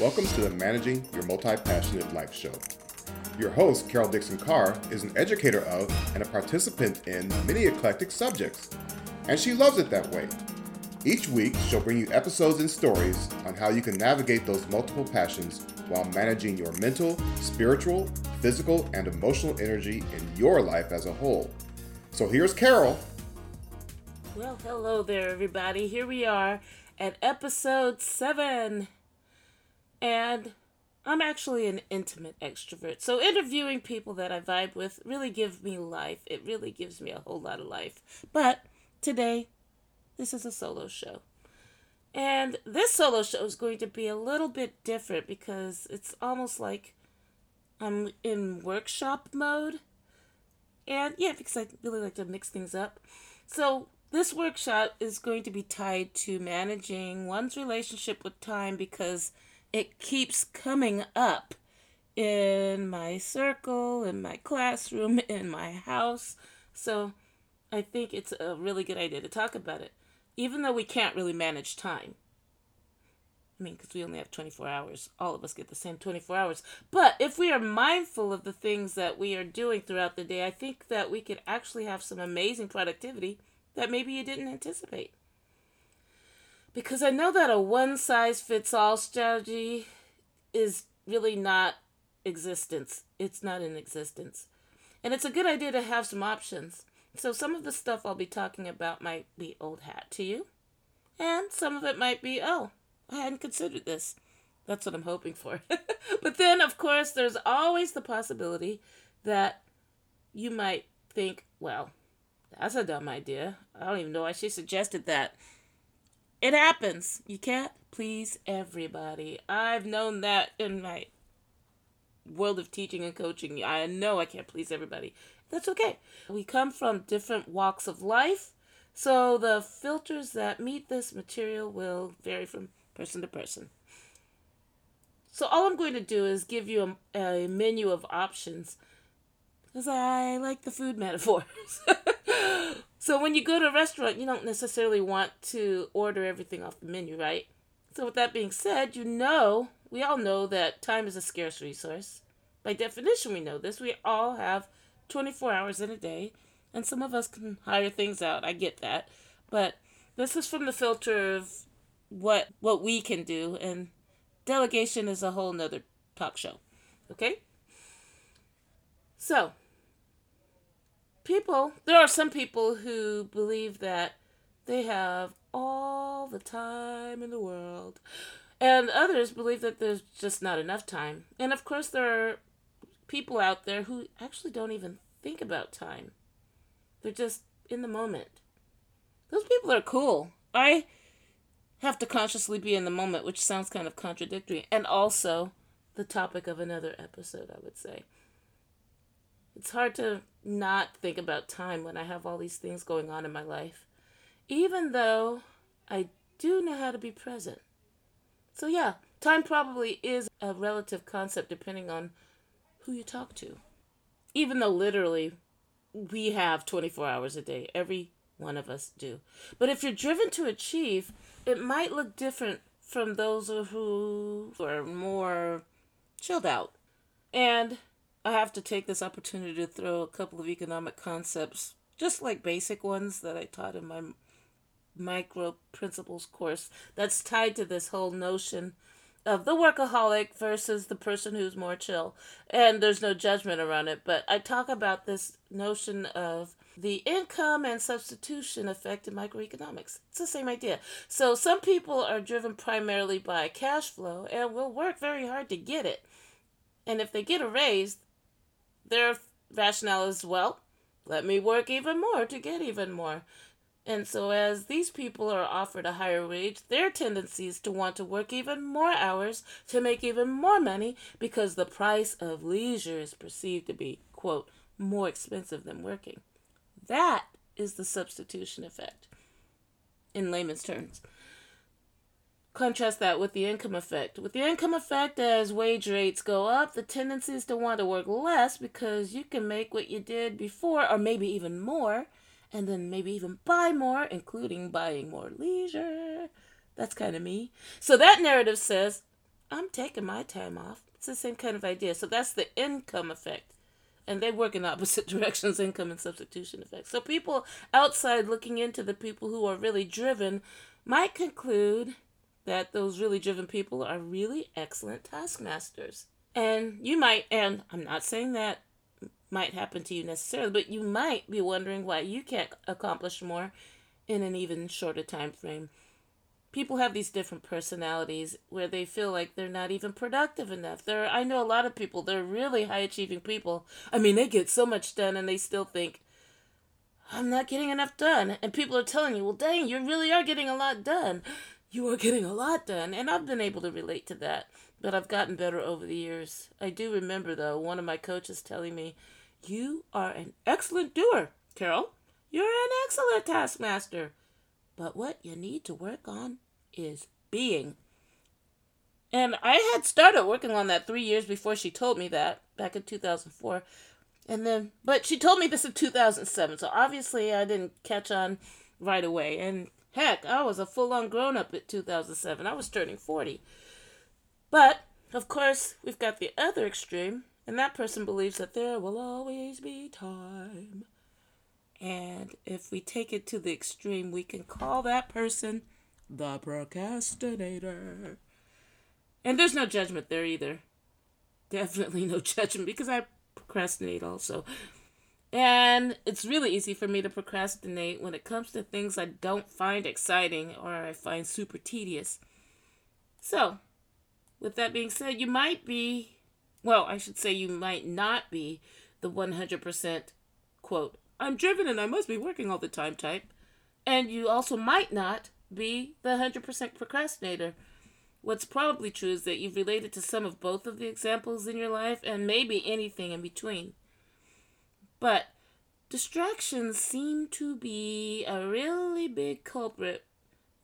Welcome to the Managing Your Multipassionate Life Show. Your host, Carol Dixon Carr, is an educator of and a participant in many eclectic subjects, and she loves it that way. Each week, she'll bring you episodes and stories on how you can navigate those multiple passions while managing your mental, spiritual, physical, and emotional energy in your life as a whole. So here's Carol. Well, hello there, everybody. Here we are at episode 7. And I'm actually an intimate extrovert. So interviewing people that I vibe with really gives me life. It really gives me a whole lot of life. But today, this is a solo show. And this solo show is going to be a little bit different because it's almost like I'm in workshop mode. And yeah, because I really like to mix things up. So this workshop is going to be tied to managing one's relationship with time because it keeps coming up in my circle, in my classroom, in my house. So I think it's a really good idea to talk about it, even though we can't really manage time. I mean, because we only have 24 hours. All of us get the same 24 hours. But if we are mindful of the things that we are doing throughout the day, I think that we could actually have some amazing productivity that maybe you didn't anticipate. Because I know that a one-size-fits-all strategy is really not existence. It's not in existence. And it's a good idea to have some options. So some of the stuff I'll be talking about might be old hat to you. And some of it might be, oh, I hadn't considered this. That's what I'm hoping for. But then, of course, there's always the possibility that you might think, well, that's a dumb idea. I don't even know why she suggested that. It happens. You can't please everybody. I've known that in my world of teaching and coaching. I know I can't please everybody. That's okay. We come from different walks of life, so the filters that meet this material will vary from person to person. So all I'm going to do is give you a menu of options because I like the food metaphors. So when you go to a restaurant, you don't necessarily want to order everything off the menu, right? So with that being said, we all know that time is a scarce resource. By definition, we know this. We all have 24 hours in a day, and some of us can hire things out. I get that. But this is from the filter of what we can do, and delegation is a whole nother talk show, okay? So there are some people who believe that they have all the time in the world, and others believe that there's just not enough time. And of course, there are people out there who actually don't even think about time. They're just in the moment. Those people are cool. I have to consciously be in the moment, which sounds kind of contradictory, and also the topic of another episode, I would say. It's hard to not think about time when I have all these things going on in my life, even though I do know how to be present. So yeah, time probably is a relative concept depending on who you talk to. Even though literally we have 24 hours a day, every one of us do. But if you're driven to achieve, it might look different from those who are more chilled out. And I have to take this opportunity to throw a couple of economic concepts, just like basic ones that I taught in my micro principles course, that's tied to this whole notion of the workaholic versus the person who's more chill. And there's no judgment around it, but I talk about this notion of the income and substitution effect in microeconomics. It's the same idea. So some people are driven primarily by cash flow and will work very hard to get it. And if they get a raise, their rationale is, well, let me work even more to get even more. And so as these people are offered a higher wage, their tendency is to want to work even more hours to make even more money because the price of leisure is perceived to be, quote, more expensive than working. That is the substitution effect, in layman's terms. Contrast that with the income effect. With the income effect, as wage rates go up, the tendency is to want to work less because you can make what you did before, or maybe even more, and then maybe even buy more, including buying more leisure. That's kind of me. So that narrative says, I'm taking my time off. It's the same kind of idea. So that's the income effect. And they work in opposite directions, income and substitution effect. So people outside looking into the people who are really driven might conclude that those really driven people are really excellent taskmasters. And you might, and I'm not saying that might happen to you necessarily, but you might be wondering why you can't accomplish more in an even shorter time frame. People have these different personalities where they feel like they're not even productive enough. I know a lot of people, they're really high-achieving people. I mean, they get so much done and they still think, I'm not getting enough done. And people are telling you, well, dang, you really are getting a lot done. You are getting a lot done. And I've been able to relate to that, but I've gotten better over the years. I do remember, though, one of my coaches telling me, you are an excellent doer, Carol. You're an excellent taskmaster. But what you need to work on is being. And I had started working on that 3 years before she told me that, back in 2004. But she told me this in 2007, so obviously I didn't catch on right away. And heck, I was a full-on grown-up at 2007. I was turning 40. But, of course, we've got the other extreme, and that person believes that there will always be time. And if we take it to the extreme, we can call that person the procrastinator. And there's no judgment there either. Definitely no judgment, because I procrastinate also. And it's really easy for me to procrastinate when it comes to things I don't find exciting or I find super tedious. So, with that being said, you might not be the 100%, quote, I'm driven and I must be working all the time type. And you also might not be the 100% procrastinator. What's probably true is that you've related to some of both of the examples in your life and maybe anything in between. But distractions seem to be a really big culprit,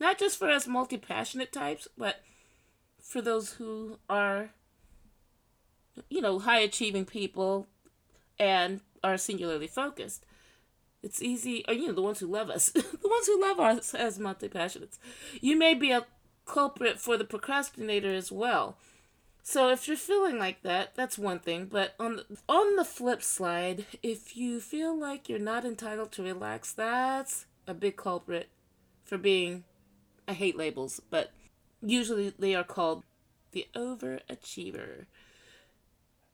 not just for us multi-passionate types, but for those who are, high-achieving people and are singularly focused. It's easy, the ones who love us, the ones who love us as multi-passionates. You may be a culprit for the procrastinator as well. So if you're feeling like that, that's one thing. But on the flip side, if you feel like you're not entitled to relax, that's a big culprit for being, I hate labels, but usually they are called the overachiever.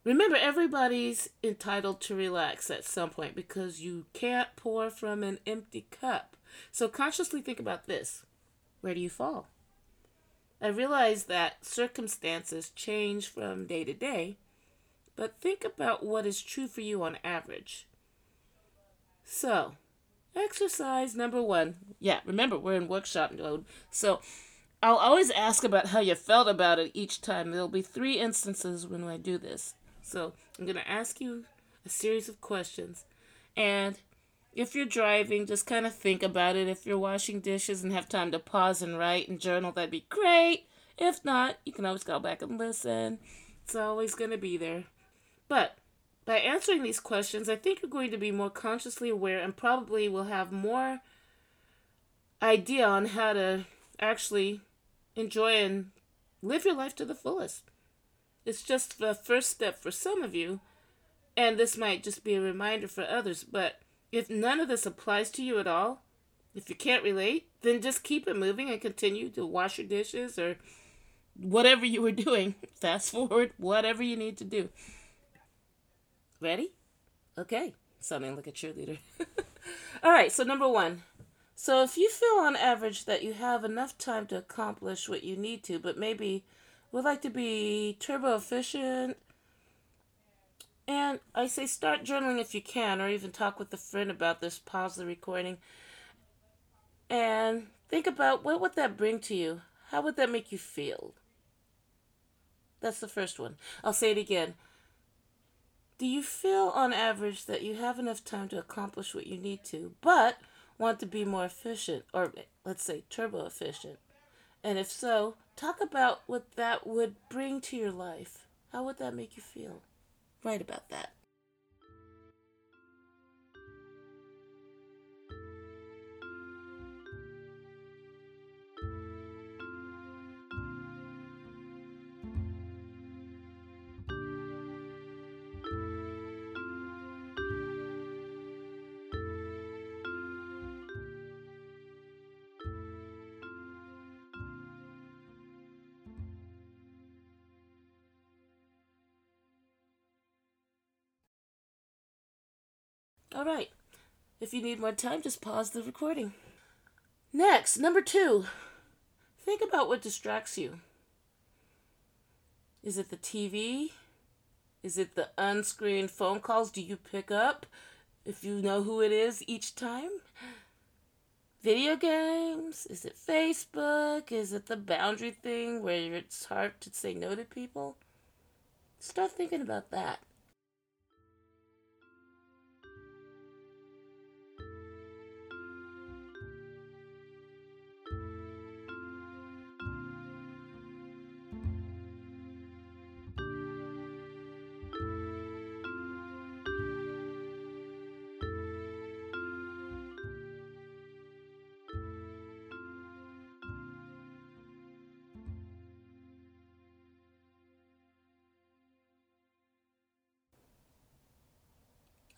Remember, everybody's entitled to relax at some point because you can't pour from an empty cup. So consciously think about this. Where do you fall? I realize that circumstances change from day to day, but think about what is true for you on average. So, exercise number 1. Yeah, remember, we're in workshop mode. So, I'll always ask about how you felt about it each time. There'll be 3 instances when I do this. So I'm going to ask you a series of questions. And if you're driving, just kind of think about it. If you're washing dishes and have time to pause and write and journal, that'd be great. If not, you can always go back and listen. It's always going to be there. But by answering these questions, I think you're going to be more consciously aware and probably will have more idea on how to actually enjoy and live your life to the fullest. It's just the first step for some of you, and this might just be a reminder for others, but if none of this applies to you at all, if you can't relate, then just keep it moving and continue to wash your dishes or whatever you were doing. Fast forward, whatever you need to do. Ready? Okay. Sounding like a cheerleader. All right, so number 1. So if you feel on average that you have enough time to accomplish what you need to, but maybe would like to be turbo efficient. And I say start journaling if you can, or even talk with a friend about this, pause the recording. And think about what would that bring to you? How would that make you feel? That's the first one. I'll say it again. Do you feel on average that you have enough time to accomplish what you need to, but want to be more efficient, or let's say turbo efficient? And if so, talk about what that would bring to your life. How would that make you feel? Write about that. All right. If you need more time, just pause the recording. Next, number 2. Think about what distracts you. Is it the TV? Is it the unscreened phone calls? Do you pick up if you know who it is each time? Video games? Is it Facebook? Is it the boundary thing where it's hard to say no to people? Start thinking about that.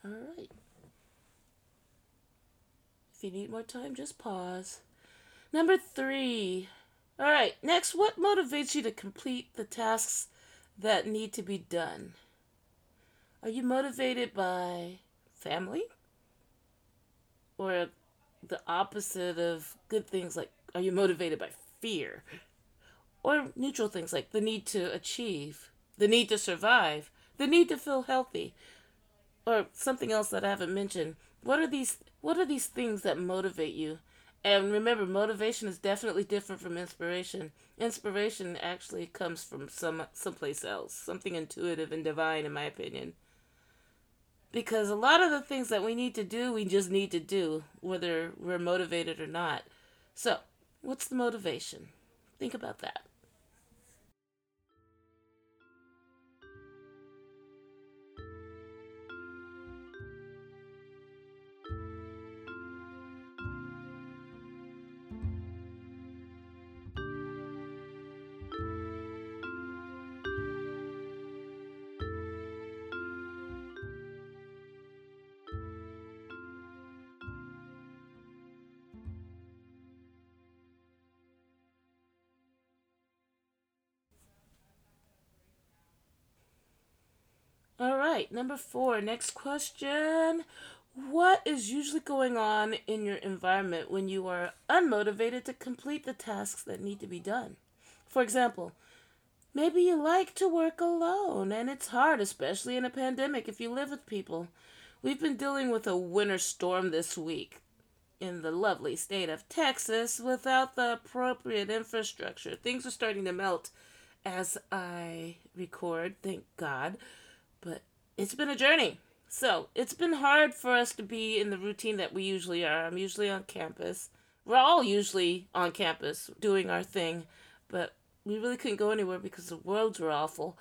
All right. If you need more time, just pause. Number 3. All right. Next, what motivates you to complete the tasks that need to be done? Are you motivated by family? Or the opposite of good things, like are you motivated by fear? Or neutral things like the need to achieve, the need to survive, the need to feel healthy. Or something else that I haven't mentioned. What are these things that motivate you? And remember, motivation is definitely different from inspiration. Inspiration actually comes from someplace else, something intuitive and divine, in my opinion. Because a lot of the things that we need to do, we just need to do, whether we're motivated or not. So, what's the motivation? Think about that. All right, number 4, next question. What is usually going on in your environment when you are unmotivated to complete the tasks that need to be done? For example, maybe you like to work alone, and it's hard, especially in a pandemic, if you live with people. We've been dealing with a winter storm this week in the lovely state of Texas without the appropriate infrastructure. Things are starting to melt as I record, thank God. But it's been a journey. So it's been hard for us to be in the routine that we usually are. I'm usually on campus. We're all usually on campus doing our thing. But we really couldn't go anywhere because the roads were awful.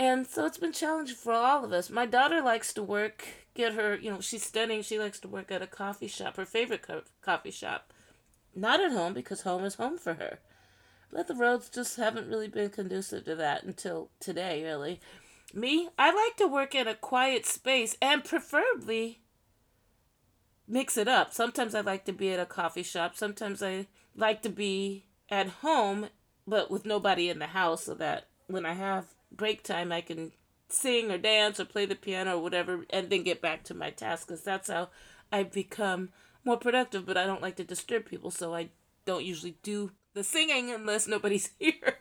And so it's been challenging for all of us. My daughter likes to work, she's studying. She likes to work at a coffee shop, her favorite coffee shop. Not at home, because home is home for her. But the roads just haven't really been conducive to that until today, really. Me, I like to work in a quiet space and preferably mix it up. Sometimes I like to be at a coffee shop. Sometimes I like to be at home, but with nobody in the house so that when I have break time, I can sing or dance or play the piano or whatever and then get back to my task, because that's how I become more productive, but I don't like to disturb people, so I don't usually do the singing unless nobody's here.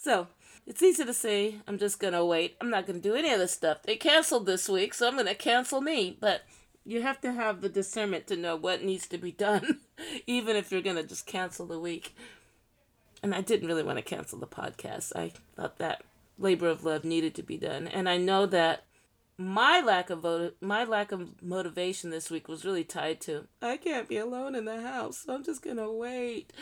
So, it's easy to say, I'm just going to wait. I'm not going to do any of this stuff. They canceled this week, so I'm going to cancel me. But you have to have the discernment to know what needs to be done, even if you're going to just cancel the week. And I didn't really want to cancel the podcast. I thought that labor of love needed to be done. And I know that my lack of motivation this week was really tied to, I can't be alone in the house, so I'm just going to wait.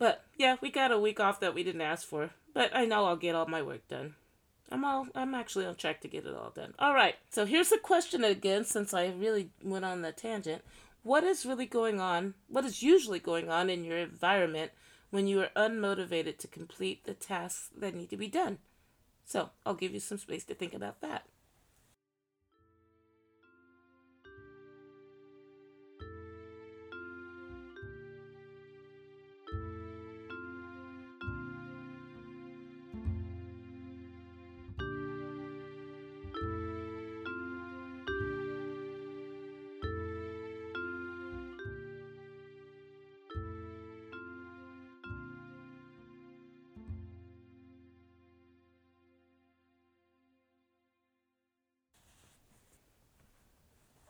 But, yeah, we got a week off that we didn't ask for. But I know I'll get all my work done. I'm actually on track to get it all done. All right, so here's the question again, since I really went on the tangent. What is usually going on in your environment when you are unmotivated to complete the tasks that need to be done? So I'll give you some space to think about that.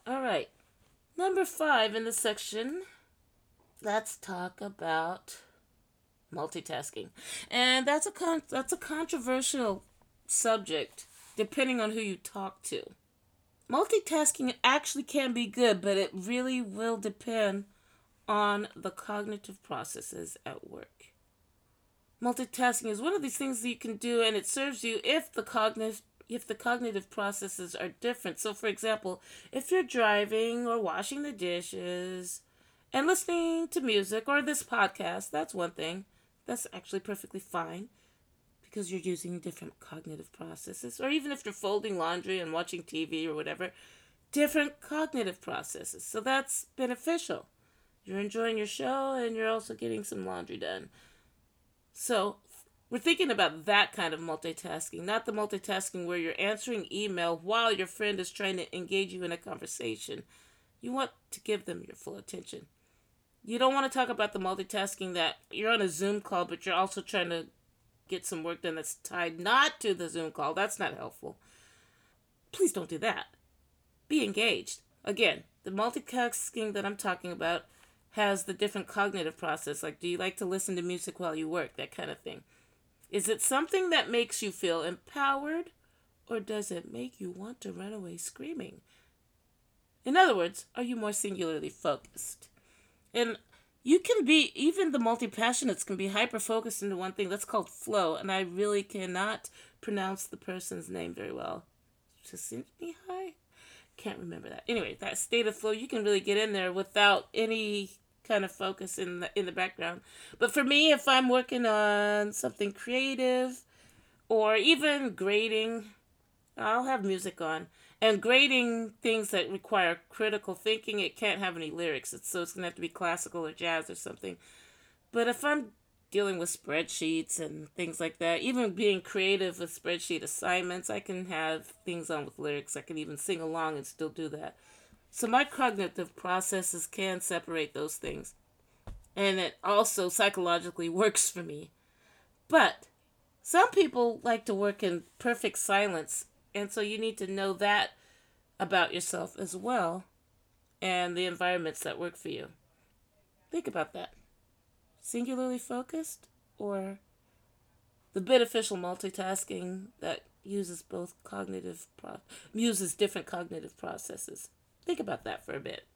All right. Number 5 in the section, let's talk about multitasking. And that's a controversial subject, depending on who you talk to. Multitasking actually can be good, but it really will depend on the cognitive processes at work. Multitasking is one of these things that you can do, and it serves you if the cognitive processes are different. So, for example, if you're driving or washing the dishes and listening to music or this podcast, that's one thing. That's actually perfectly fine because you're using different cognitive processes. Or even if you're folding laundry and watching TV or whatever, different cognitive processes. So that's beneficial. You're enjoying your show and you're also getting some laundry done. So we're thinking about that kind of multitasking, not the multitasking where you're answering email while your friend is trying to engage you in a conversation. You want to give them your full attention. You don't want to talk about the multitasking that you're on a Zoom call, but you're also trying to get some work done that's tied not to the Zoom call. That's not helpful. Please don't do that. Be engaged. Again, the multitasking that I'm talking about has the different cognitive process, like do you like to listen to music while you work, that kind of thing. Is it something that makes you feel empowered, or does it make you want to run away screaming? In other words, are you more singularly focused? And you can be, even the multi-passionates can be hyper-focused into one thing. That's called flow, and I really cannot pronounce the person's name very well. Csikszentmihalyi? Can't remember that. Anyway, that state of flow, you can really get in there without any kind of focus in the background. But for me, if I'm working on something creative or even grading, I'll have music on. And grading things that require critical thinking, it can't have any lyrics. So it's going to have to be classical or jazz or something. But if I'm dealing with spreadsheets and things like that, even being creative with spreadsheet assignments, I can have things on with lyrics. I can even sing along and still do that. So my cognitive processes can separate those things. And it also psychologically works for me. But some people like to work in perfect silence. And so you need to know that about yourself as well and the environments that work for you. Think about that. Singularly focused or the beneficial multitasking that uses both uses different cognitive processes. Think about that for a bit.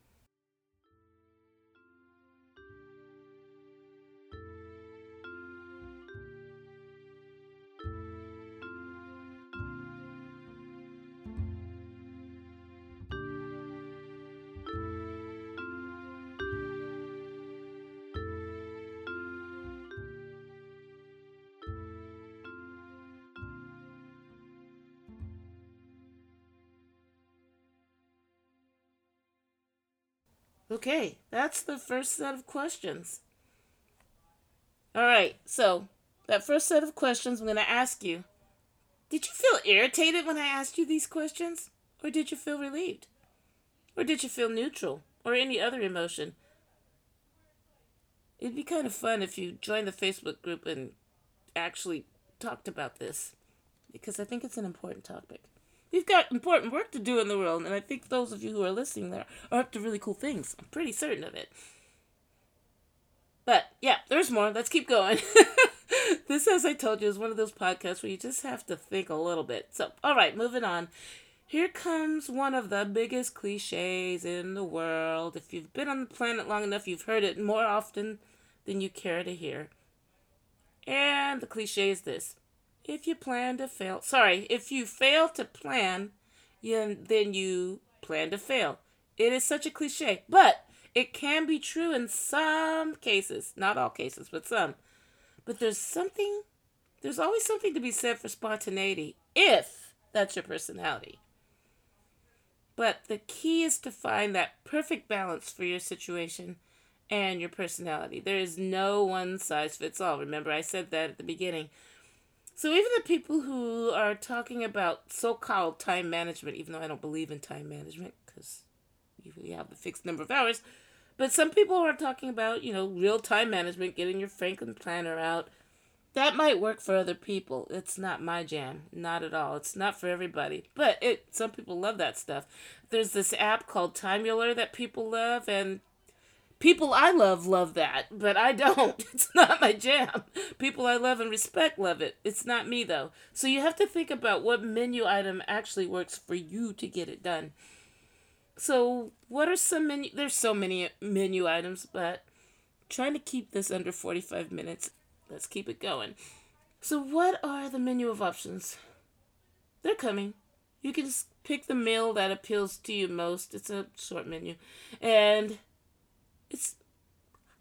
Okay, that's the first set of questions. All right, so that first set of questions I'm going to ask you. Did you feel irritated when I asked you these questions? Or did you feel relieved? Or did you feel neutral? Or any other emotion? It'd be kind of fun if you joined the Facebook group and actually talked about this. Because I think it's an important topic. We've got important work to do in the world, and I think those of you who are listening there are up to really cool things. I'm pretty certain of it. But, yeah, there's more. Let's keep going. This, as I told you, is one of those podcasts where you just have to think a little bit. So, all right, moving on. Here comes one of the biggest cliches in the world. If you've been on the planet long enough, you've heard it more often than you care to hear. And the cliche is this. If you fail to plan, then you plan to fail. It is such a cliche, but it can be true in some cases. Not all cases, but some. But there's always something to be said for spontaneity, if that's your personality. But the key is to find that perfect balance for your situation and your personality. There is no one size fits all. Remember, I said that at the beginning. So even the people who are talking about so-called time management, even though I don't believe in time management because you really have a fixed number of hours, but some people are talking about, real time management, getting your Franklin planner out, That might work for other people. It's not my jam. Not at all. It's not for everybody. But some people love that stuff. There's this app called Timeular that people love, and people I love that, but I don't. It's not my jam. People I love and respect love it. It's not me, though. So you have to think about what menu item actually works for you to get it done. So what are some menu... There's so many menu items, but trying to keep this under 45 minutes... Let's keep it going. So what are the menu of options? They're coming. You can just pick the meal that appeals to you most. It's a short menu. And it's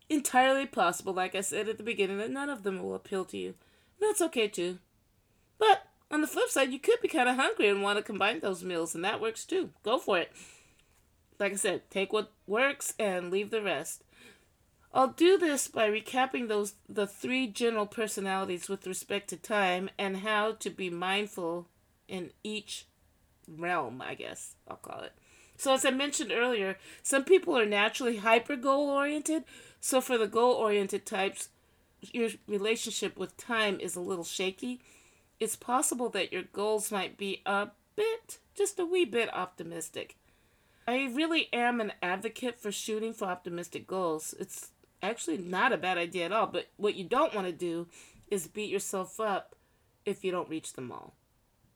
entirely possible, like I said at the beginning, that none of them will appeal to you. And that's okay, too. But on the flip side, you could be kind of hungry and want to combine those meals, and that works, too. Go for it. Like I said, take what works and leave the rest. I'll do this by recapping the three general personalities with respect to time and how to be mindful in each realm, I guess I'll call it. So as I mentioned earlier, some people are naturally hyper-goal-oriented. So for the goal-oriented types, your relationship with time is a little shaky. It's possible that your goals might be a bit, just a wee bit optimistic. I really am an advocate for shooting for optimistic goals. It's actually not a bad idea at all, but what you don't want to do is beat yourself up if you don't reach them all.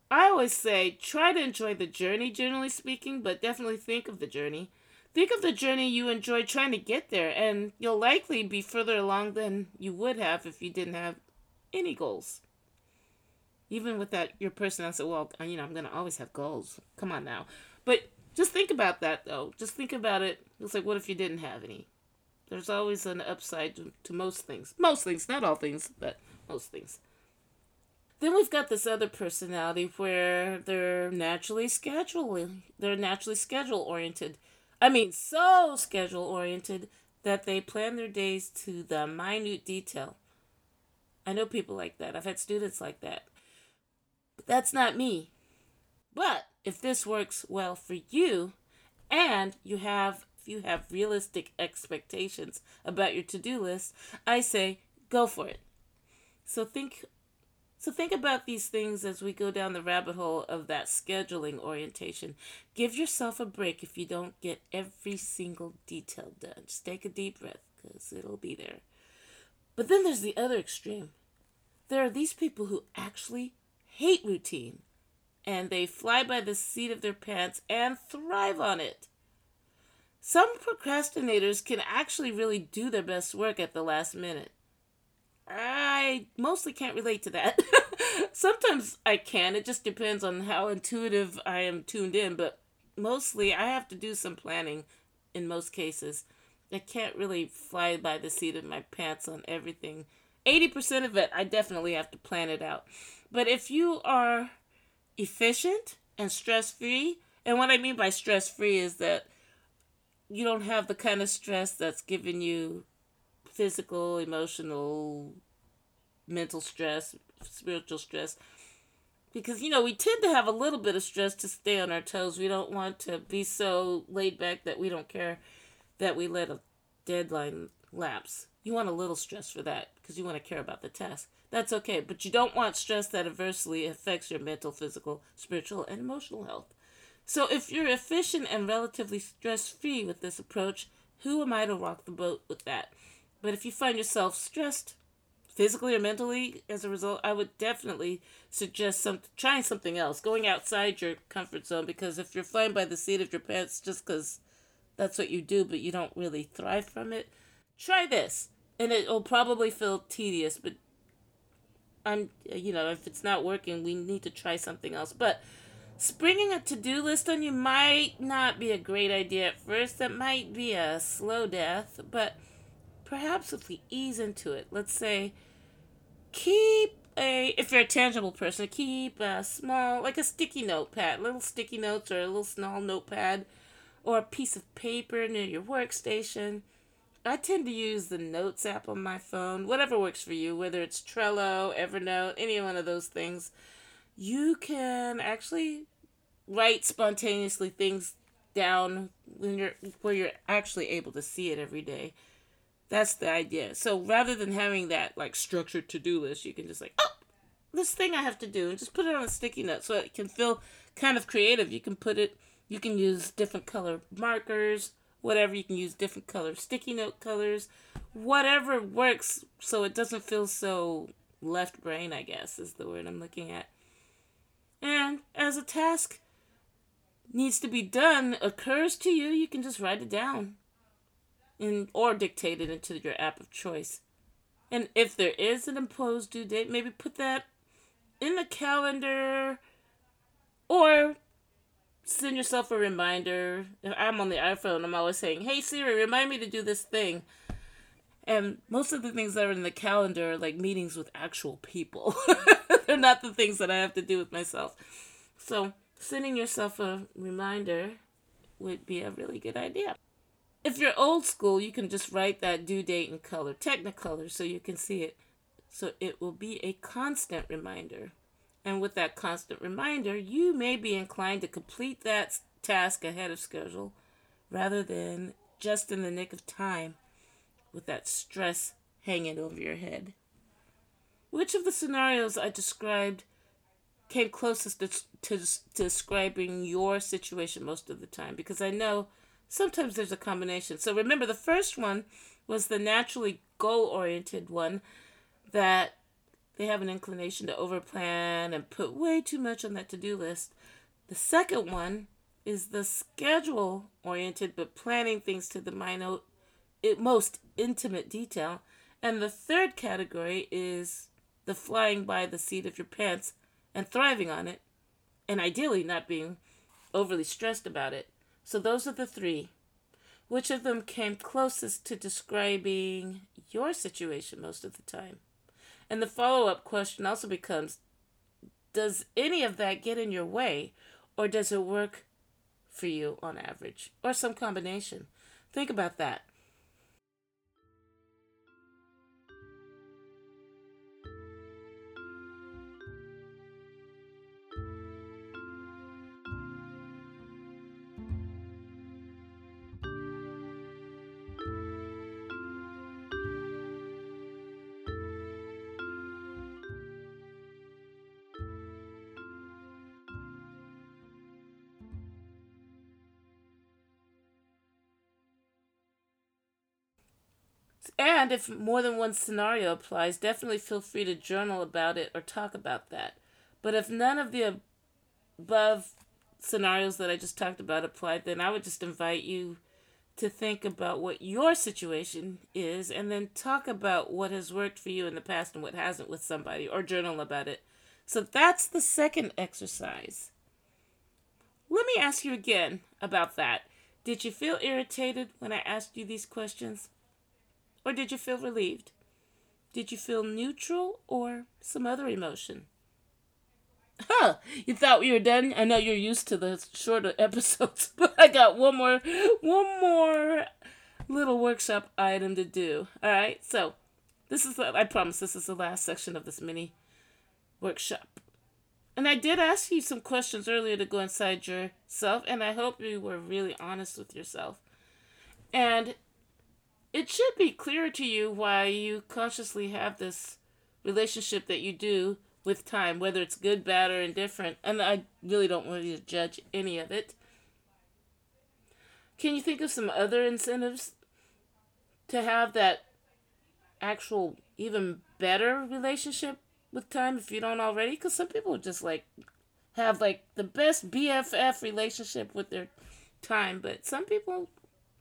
I always say try to enjoy the journey, generally speaking, but definitely think of the journey. Think of the journey you enjoy trying to get there, and you'll likely be further along than you would have if you didn't have any goals. Even with that, your person, I said, well, you know, I'm going to always have goals. Come on now. But just think about that, though. Just think about it. It's like, what if you didn't have any? There's always an upside to most things. Most things, not all things, but most things. Then we've got this other personality where they're naturally schedule-oriented. I mean, so schedule-oriented that they plan their days to the minute detail. I know people like that. I've had students like that. But that's not me. But if this works well for you and you have realistic expectations about your to-do list, I say go for it. So think about these things as we go down the rabbit hole of that scheduling orientation. Give yourself a break if you don't get every single detail done. Just take a deep breath because it'll be there. But then there's the other extreme. There are these people who actually hate routine and they fly by the seat of their pants and thrive on it. Some procrastinators can actually really do their best work at the last minute. I mostly can't relate to that. Sometimes I can. It just depends on how intuitive I am tuned in. But mostly I have to do some planning in most cases. I can't really fly by the seat of my pants on everything. 80% of it, I definitely have to plan it out. But if you are efficient and stress-free, and what I mean by stress-free is that you don't have the kind of stress that's giving you physical, emotional, mental stress, spiritual stress. Because, you know, we tend to have a little bit of stress to stay on our toes. We don't want to be so laid back that we don't care that we let a deadline lapse. You want a little stress for that because you want to care about the task. That's okay, but you don't want stress that adversely affects your mental, physical, spiritual, and emotional health. So if you're efficient and relatively stress-free with this approach, who am I to rock the boat with that? But if you find yourself stressed physically or mentally as a result, I would definitely suggest trying something else, going outside your comfort zone, because if you're flying by the seat of your pants just because that's what you do, but you don't really thrive from it, try this. And it will probably feel tedious, but if it's not working, we need to try something else. But springing a to-do list on you might not be a great idea at first. That might be a slow death, but perhaps if we ease into it, let's say if you're a tangible person, keep a small, like a sticky notepad, little sticky notes or a little small notepad or a piece of paper near your workstation. I tend to use the Notes app on my phone, whatever works for you, whether it's Trello, Evernote, any one of those things. You can actually write spontaneously things down where you're actually able to see it every day. That's the idea. So rather than having that like structured to-do list, you can just like, oh, this thing I have to do, and just put it on a sticky note so it can feel kind of creative. You can put it, you can use different color markers, whatever. You can use different color sticky note colors, whatever works, so it doesn't feel so left brain, I guess is the word I'm looking at. And as a task needs to be done occurs to you, you can just write it down and or dictate it into your app of choice. And if there is an imposed due date, maybe put that in the calendar or send yourself a reminder. If I'm on the iPhone, I'm always saying, hey Siri, remind me to do this thing. And most of the things that are in the calendar are like meetings with actual people. They're not the things that I have to do with myself. So sending yourself a reminder would be a really good idea. If you're old school, you can just write that due date in color, Technicolor, so you can see it. So it will be a constant reminder. And with that constant reminder, you may be inclined to complete that task ahead of schedule rather than just in the nick of time with that stress hanging over your head. Which of the scenarios I described came closest to describing your situation most of the time? Because I know sometimes there's a combination. So remember, the first one was the naturally goal-oriented one, that they have an inclination to overplan and put way too much on that to-do list. The second one is the schedule-oriented, but planning things to the most intimate detail. And the third category is the flying by the seat of your pants and thriving on it, and ideally not being overly stressed about it. So those are the three. Which of them came closest to describing your situation most of the time? And the follow-up question also becomes, does any of that get in your way, or does it work for you on average, or some combination? Think about that. And if more than one scenario applies, definitely feel free to journal about it or talk about that. But if none of the above scenarios that I just talked about apply, then I would just invite you to think about what your situation is and then talk about what has worked for you in the past and what hasn't with somebody, or journal about it. So that's the second exercise. Let me ask you again about that. Did you feel irritated when I asked you these questions? Or did you feel relieved? Did you feel neutral or some other emotion? Huh, you thought we were done? I know you're used to the shorter episodes, but I got one more little workshop item to do. All right, so I promise this is the last section of this mini workshop. And I did ask you some questions earlier to go inside yourself, and I hope you were really honest with yourself. And it should be clear to you why you consciously have this relationship that you do with time, whether it's good, bad, or indifferent. And I really don't want you to judge any of it. Can you think of some other incentives to have that actual, even better relationship with time if you don't already? Because some people just like have like the best BFF relationship with their time, but some people,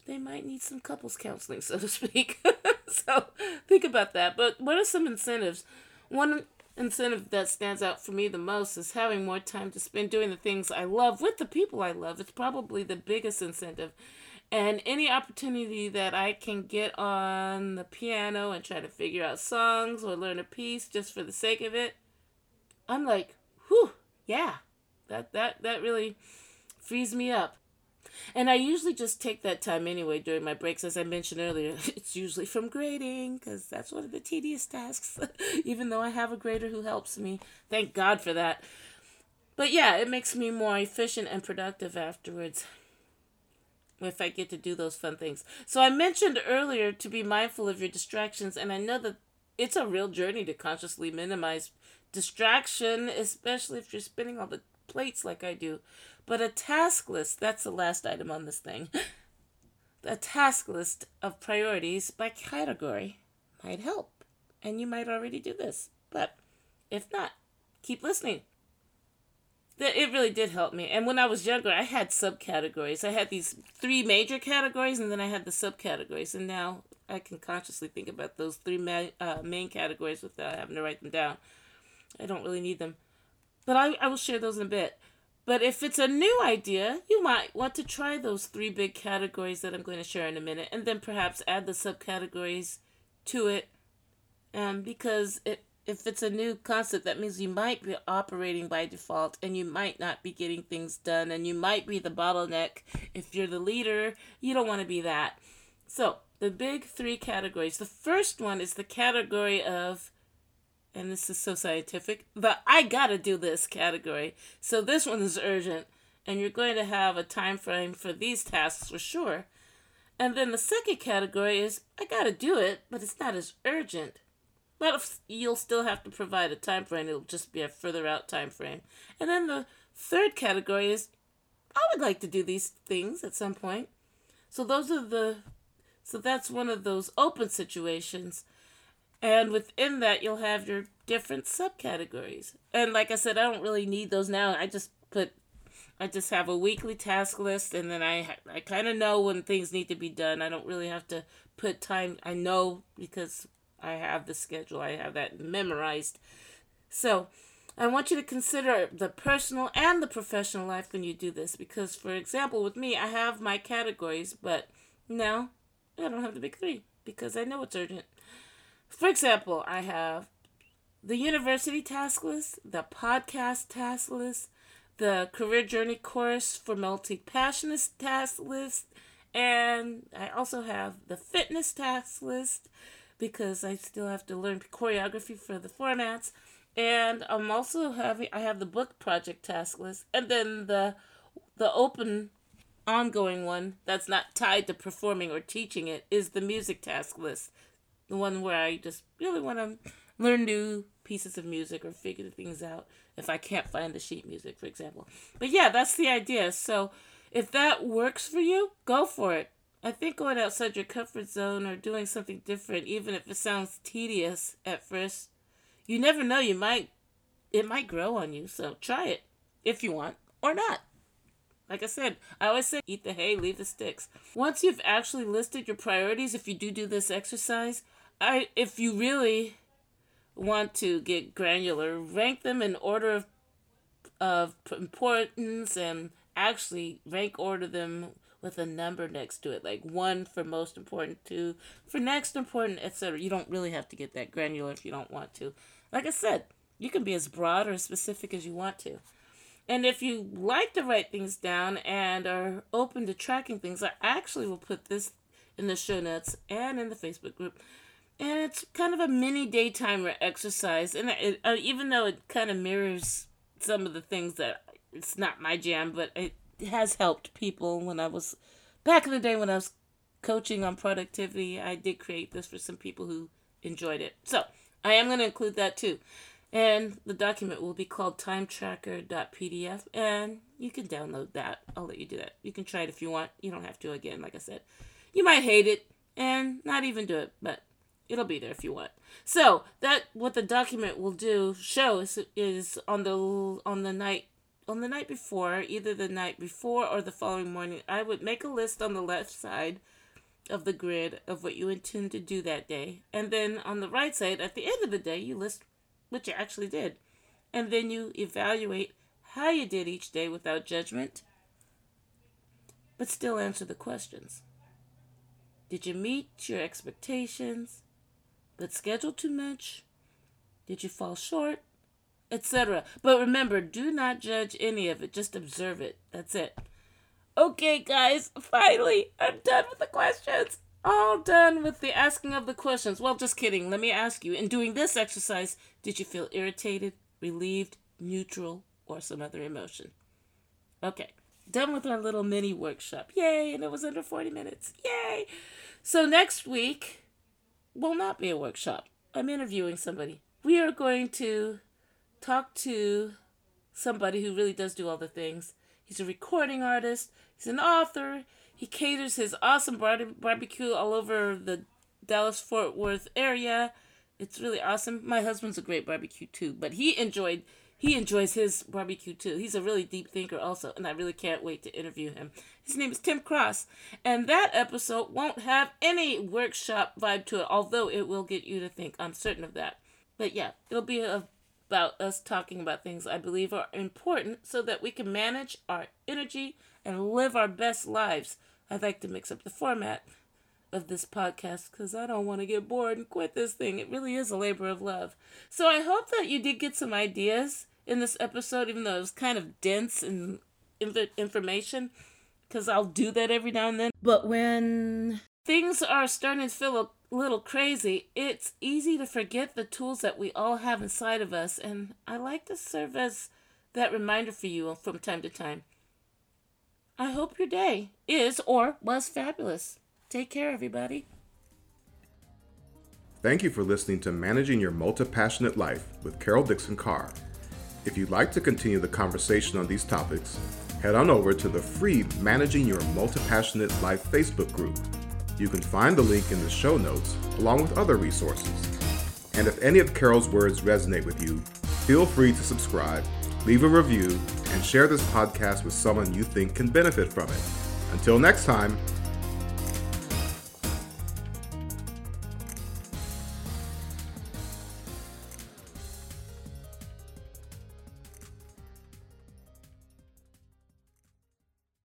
they might need some couples counseling, so to speak. So think about that. But what are some incentives? One incentive that stands out for me the most is having more time to spend doing the things I love with the people I love. It's probably the biggest incentive. And any opportunity that I can get on the piano and try to figure out songs or learn a piece just for the sake of it, I'm like, whew, yeah, that really frees me up. And I usually just take that time anyway during my breaks. As I mentioned earlier, it's usually from grading, because that's one of the tedious tasks, even though I have a grader who helps me. Thank God for that. But yeah, it makes me more efficient and productive afterwards. if I get to do those fun things. So I mentioned earlier to be mindful of your distractions, and I know that it's a real journey to consciously minimize distraction, especially if you're spinning all the plates like I do. But a task list, that's the last item on this thing. A task list of priorities by category might help, and you might already do this, but if not, keep listening. It really did help me. And when I was younger, I had subcategories. I had these three major categories, and then I had the subcategories. And now I can consciously think about those three main categories without having to write them down. I don't really need them. But I will share those in a bit. But if it's a new idea, you might want to try those three big categories that I'm going to share in a minute, and then perhaps add the subcategories to it, because if it's a new concept, that means you might be operating by default, and you might not be getting things done, and you might be the bottleneck. If you're the leader, you don't want to be that. So the big three categories. The first one is the category of, and this is so scientific, the I gotta do this category. So this one is urgent, and you're going to have a time frame for these tasks for sure. And then the second category is I gotta do it, but it's not as urgent. But you'll still have to provide a time frame. It'll just be a further out time frame. And then the third category is I would like to do these things at some point. So those are so that's one of those open situations. And within that, you'll have your different subcategories. And like I said, I don't really need those now. I just have a weekly task list, and then I kind of know when things need to be done. I don't really have to put time. I know because I have the schedule. I have that memorized. So I want you to consider the personal and the professional life when you do this. Because, for example, with me, I have my categories, but now I don't have the big three because I know it's urgent. For example, I have the university task list, the podcast task list, the career journey course for multi-passionate task list, and I also have the fitness task list because I still have to learn choreography for the formats, and I'm also I have the book project task list, and then the open ongoing one that's not tied to performing or teaching it is the music task list. The one where I just really want to learn new pieces of music or figure things out if I can't find the sheet music, for example. But yeah, that's the idea. So if that works for you, go for it. I think going outside your comfort zone or doing something different, even if it sounds tedious at first, you never know. It might grow on you. So try it if you want or not. Like I said, I always say, eat the hay, leave the sticks. Once you've actually listed your priorities, if you do this exercise, if you really want to get granular, rank them in order of importance and actually rank order them with a number next to it, like 1 for most important, 2 for next important, etc. You don't really have to get that granular if you don't want to. Like I said, you can be as broad or as specific as you want to. And if you like to write things down and are open to tracking things, I actually will put this in the show notes and in the Facebook group. And it's kind of a mini day timer exercise. And it, even though it kind of mirrors some of the things that it's not my jam, but it has helped people. When I was back in the day when I was coaching on productivity, I did create this for some people who enjoyed it. So I am going to include that too. And the document will be called timetracker.pdf, and you can download that. I'll let you do that. You can try it if you want. You don't have to, again, like I said. You might hate it and not even do it, but it'll be there if you want. So that what the document will show is on the night before, either the night before or the following morning, I would make a list on the left side of the grid of what you intend to do that day. And then on the right side, at the end of the day, you list what you actually did. And then you evaluate how you did each day without judgment, but still answer the questions. Did you meet your expectations, but schedule too much? Did you fall short? Etc. But remember, do not judge any of it. Just observe it. That's it. Okay, guys, finally, I'm done with the questions. All done with the asking of the questions. Well, just kidding. Let me ask you, in doing this exercise, did you feel irritated, relieved, neutral, or some other emotion? Okay, done with our little mini workshop. Yay! And it was under 40 minutes. Yay! So next week will not be a workshop. I'm interviewing somebody. We are going to talk to somebody who really does do all the things. He's a recording artist. He's an author. He caters his awesome barbecue all over the Dallas-Fort Worth area. It's really awesome. My husband's a great barbecue too, but he enjoys his barbecue too. He's a really deep thinker also, and I really can't wait to interview him. His name is Tim Cross, and that episode won't have any workshop vibe to it, although it will get you to think. I'm certain of that. But yeah, it'll be about us talking about things I believe are important so that we can manage our energy and live our best lives. I'd like to mix up the format of this podcast because I don't want to get bored and quit this thing. It really is a labor of love. So I hope that you did get some ideas in this episode, even though it was kind of dense in information, because I'll do that every now and then. But when things are starting to feel a little crazy, it's easy to forget the tools that we all have inside of us, and I like to serve as that reminder for you from time to time. I hope your day is or was fabulous. Take care, everybody. Thank you for listening to Managing Your Multipassionate Life with Carol Dixon Carr. If you'd like to continue the conversation on these topics, head on over to the free Managing Your Multipassionate Life Facebook group. You can find the link in the show notes along with other resources. And if any of Carol's words resonate with you, feel free to subscribe, leave a review, and share this podcast with someone you think can benefit from it. Until next time,